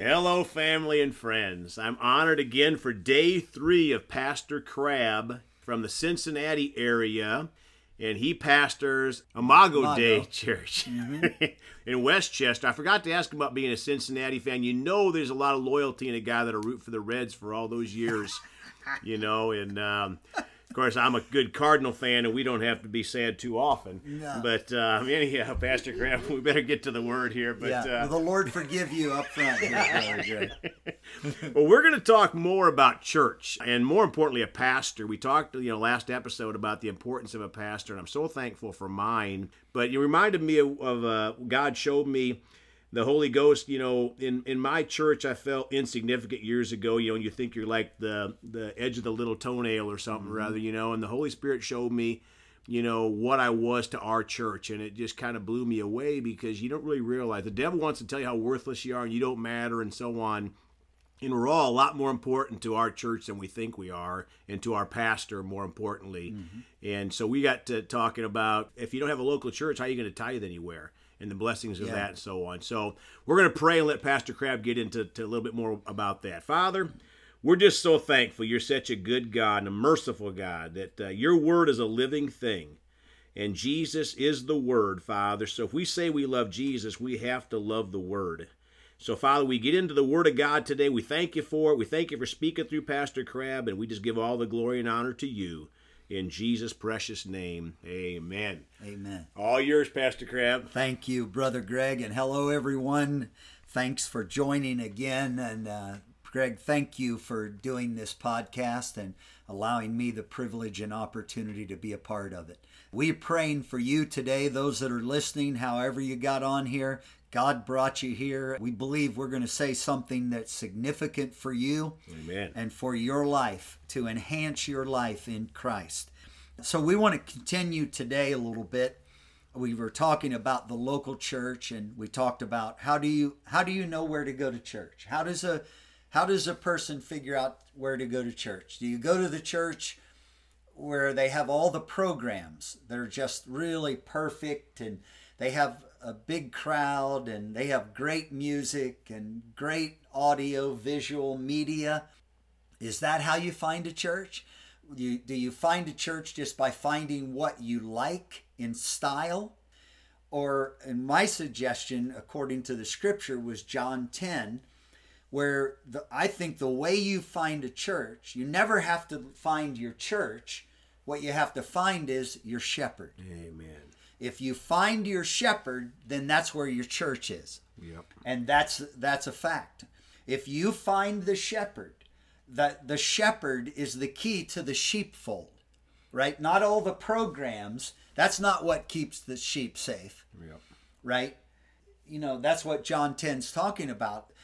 Hello, family and friends. I'm honored again for day 3 of Pastor Crabb from the Cincinnati area, and he pastors Imago Dei Church in Westchester. I forgot to ask him about being a Cincinnati fan. You know, there's a lot of loyalty in a guy that'll root for the Reds for all those years, you know, and of course, I'm a good Cardinal fan, and we don't have to be sad too often. No. But anyhow, Pastor Crabb, we better get to the word here. But the Lord forgive you up front. Well, we're going to talk more about church, and more importantly, a pastor. We talked, last episode about the importance of a pastor, and I'm so thankful for mine. But you reminded me of God showed me the Holy Ghost. In my church, I felt insignificant years ago. And you think you're like the edge of the little toenail or something or other, and the Holy Spirit showed me, what I was to our church. And it just kind of blew me away, because you don't really realize. The devil wants to tell you how worthless you are and you don't matter and so on. And we're all a lot more important to our church than we think we are, and to our pastor, more importantly. And so we got to talking about, if you don't have a local church, how are you going to tithe anywhere? And the blessings of that and so on. So we're going to pray and let Pastor Crabb get into a little bit more about that. Father, we're just so thankful you're such a good God and a merciful God, that your word is a living thing. And Jesus is the word, Father. So if we say we love Jesus, we have to love the word. So, Father, we get into the word of God today. We thank you for it. We thank you for speaking through Pastor Crabb, and we just give all the glory and honor to you. In Jesus' precious name, amen. Amen. All yours, Pastor Crabb. Thank you, Brother Greg, and hello, everyone. Thanks for joining again. And Greg, thank you for doing this podcast and allowing me the privilege and opportunity to be a part of it. We're praying for you today, those that are listening, however you got on here. God brought you here. We believe we're going to say something that's significant for you and for your life, to enhance your life in Christ. So we want to continue today a little bit. We were talking about the local church, and we talked about how do you know where to go to church? How does a person figure out where to go to church? Do you go to the church where they have all the programs that are just really perfect, and they have a big crowd, and they have great music and great audio visual media? Is that how you find a church? Do you find a church just by finding what you like in style? Or, and my suggestion, according to the scripture, was John 10, where I think the way you find a church, you never have to find your church. What you have to find is your shepherd. Amen. If you find your shepherd, then that's where your church is. Yep. And that's a fact. If you find the shepherd, that the shepherd is the key to the sheepfold, right? Not all the programs. That's not what keeps the sheep safe, right? That's what John 10's talking about,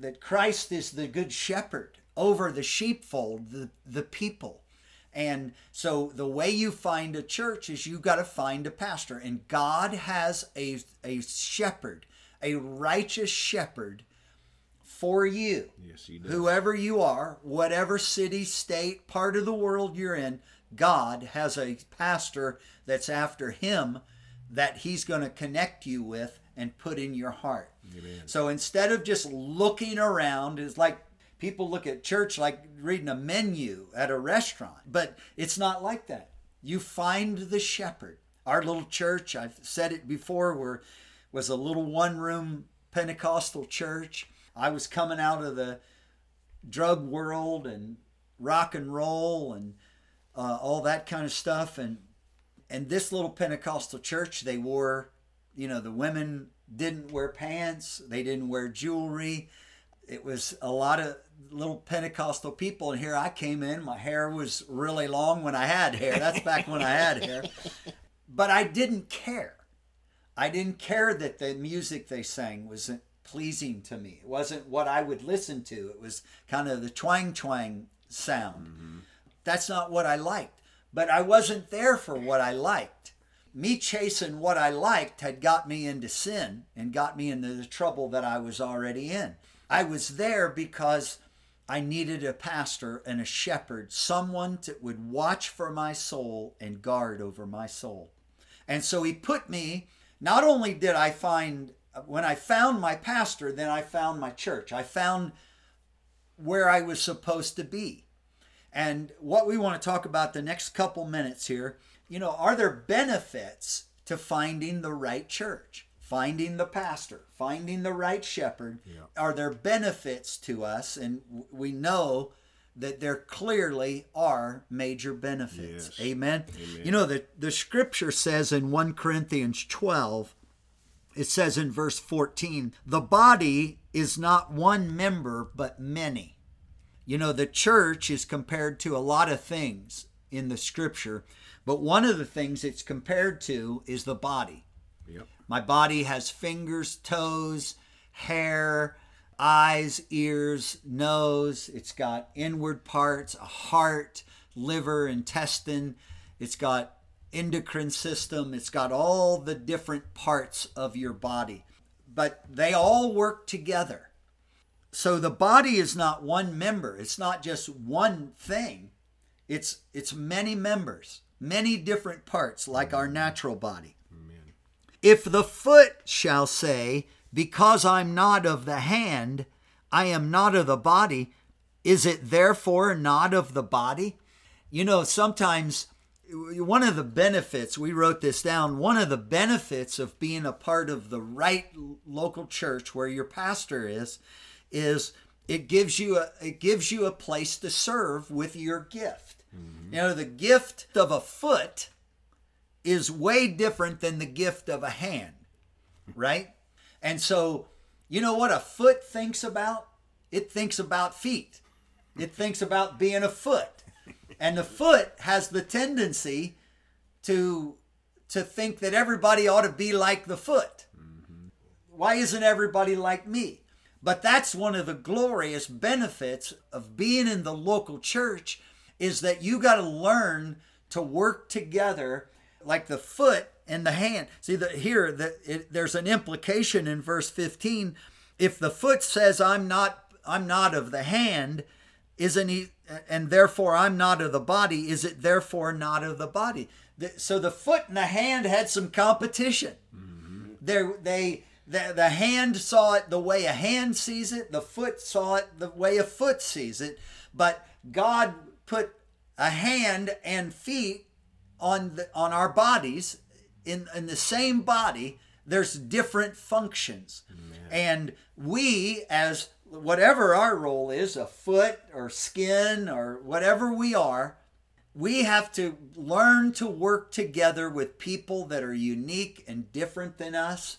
that Christ is the good shepherd over the sheepfold, the people. And so the way you find a church is you've got to find a pastor. And God has a shepherd, a righteous shepherd for you. Yes, he does. Whoever you are, whatever city, state, part of the world you're in, God has a pastor that's after him, that he's going to connect you with and put in your heart. Amen. So instead of just looking around, it's like, people look at church like reading a menu at a restaurant, but it's not like that. You find the shepherd. Our little church, I've said it before, was a little one-room Pentecostal church. I was coming out of the drug world and rock and roll and all that kind of stuff. And this little Pentecostal church, they wore, the women didn't wear pants. They didn't wear jewelry. It was a lot of little Pentecostal people, and here I came in. My hair was really long when I had hair. That's back when I had hair. But I didn't care. I didn't care that the music they sang wasn't pleasing to me. It wasn't what I would listen to. It was kind of the twang sound. Mm-hmm. That's not what I liked. But I wasn't there for what I liked. Me chasing what I liked had got me into sin and got me into the trouble that I was already in. I was there because I needed a pastor and a shepherd, someone that would watch for my soul and guard over my soul. And so he put me, not only did I find when I found my pastor, then I found my church. I found where I was supposed to be. And what we want to talk about the next couple minutes here, you know, are there benefits to finding the right church, finding the pastor, finding the right shepherd? Yeah. Are there benefits to us? And we know that there clearly are major benefits. Yes. Amen? Amen. You know, the scripture says in 1 Corinthians 12, it says in verse 14, the body is not one member, but many. You know, the church is compared to a lot of things in the scripture, but one of the things it's compared to is the body. Yep. My body has fingers, toes, hair, eyes, ears, nose. It's got inward parts, a heart, liver, intestine. It's got endocrine system. It's got all the different parts of your body, but they all work together. So the body is not one member. It's not just one thing. It's many members, many different parts, like Amen. Our natural body. Amen. If the foot shall say, because I'm not of the hand, I am not of the body, is it therefore not of the body? You know, sometimes one of the benefits, we wrote this down, one of the benefits of being a part of the right local church where your pastor is it gives you a place to serve with your gift. Mm-hmm. You know, the gift of a foot is way different than the gift of a hand, right? And so, you know what a foot thinks about? It thinks about feet. It thinks about being a foot. And the foot has the tendency to think that everybody ought to be like the foot. Mm-hmm. Why isn't everybody like me? But that's one of the glorious benefits of being in the local church, is that you got to learn to work together like the foot and the hand. See, there's an implication in verse 15. If the foot says, I'm not of the hand, isn't he, and therefore I'm not of the body, is it therefore not of the body? So the foot and the hand had some competition. Mm-hmm. The hand saw it the way a hand sees it. The foot saw it the way a foot sees it. But God put a hand and feet on our bodies. In the same body, there's different functions. Amen. And we, as whatever our role is, a foot or skin or whatever we are, we have to learn to work together with people that are unique and different than us.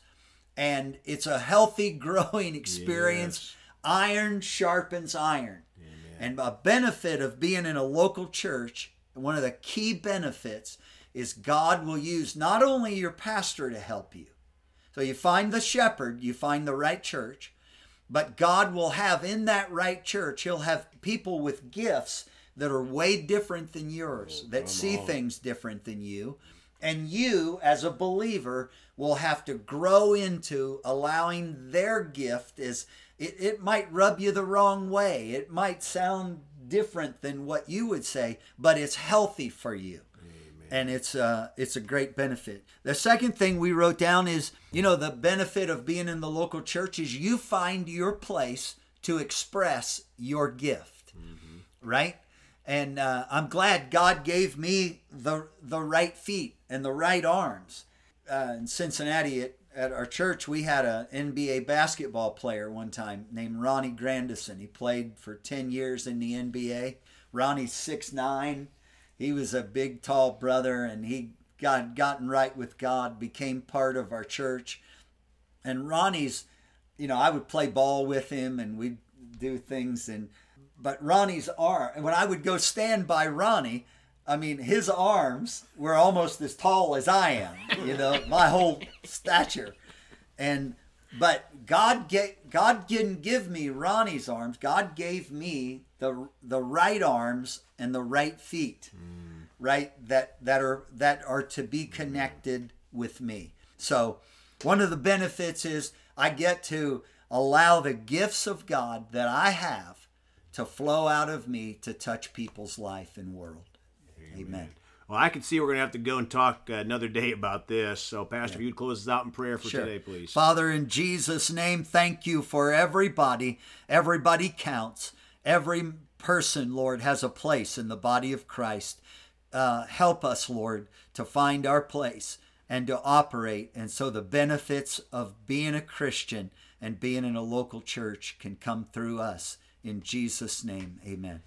And it's a healthy, growing experience. Yes. Iron sharpens iron. Amen. And a benefit of being in a local church, one of the key benefits, is God will use not only your pastor to help you. So you find the shepherd, you find the right church, but God will have in that right church, he'll have people with gifts that are way different than yours, that see things different than you. And you, as a believer, will have to grow into allowing their gift. It might rub you the wrong way. It might sound different than what you would say, but it's healthy for you. Amen. And it's a great benefit. The second thing we wrote down is, you know, the benefit of being in the local church is you find your place to express your gift, mm-hmm. right? And I'm glad God gave me the right feet and the right arms. In Cincinnati at our church, we had an NBA basketball player one time named Ronnie Grandison. He played for 10 years in the NBA. Ronnie's 6'9". He was a big, tall brother, and he gotten right with God, became part of our church. And Ronnie's, you know, I would play ball with him, and we'd do things, but Ronnie's arm, and when I would go stand by Ronnie, I mean, his arms were almost as tall as I am, you know, my whole stature. But God didn't give me Ronnie's arms. God gave me the right arms and the right feet, right? That are to be connected with me. So one of the benefits is I get to allow the gifts of God that I have to flow out of me to touch people's life and world. Amen. Well, I can see we're going to have to go and talk another day about this. So, Pastor, if you'd close us out in prayer for today, please. Father, in Jesus' name, thank you for everybody. Everybody counts. Every person, Lord, has a place in the body of Christ. Help us, Lord, to find our place and to operate. And so the benefits of being a Christian and being in a local church can come through us. In Jesus' name, amen.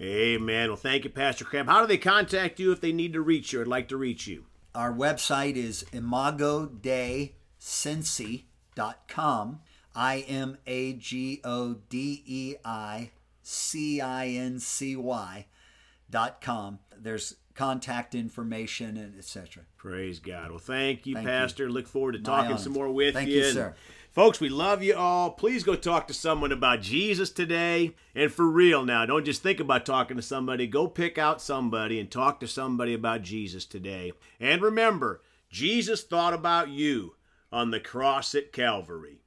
Amen. Well, thank you, Pastor Crabb. How do they contact you if they need to reach you or would like to reach you? Our website is imagodeicincy.com, imagodeicincy.com. There's contact information and etc. Praise God. Well, thank you, Pastor. Look forward to talking some more with you. Thank you, sir. Folks, we love you all. Please go talk to someone about Jesus today. And for real now, don't just think about talking to somebody. Go pick out somebody and talk to somebody about Jesus today. And remember, Jesus thought about you on the cross at Calvary.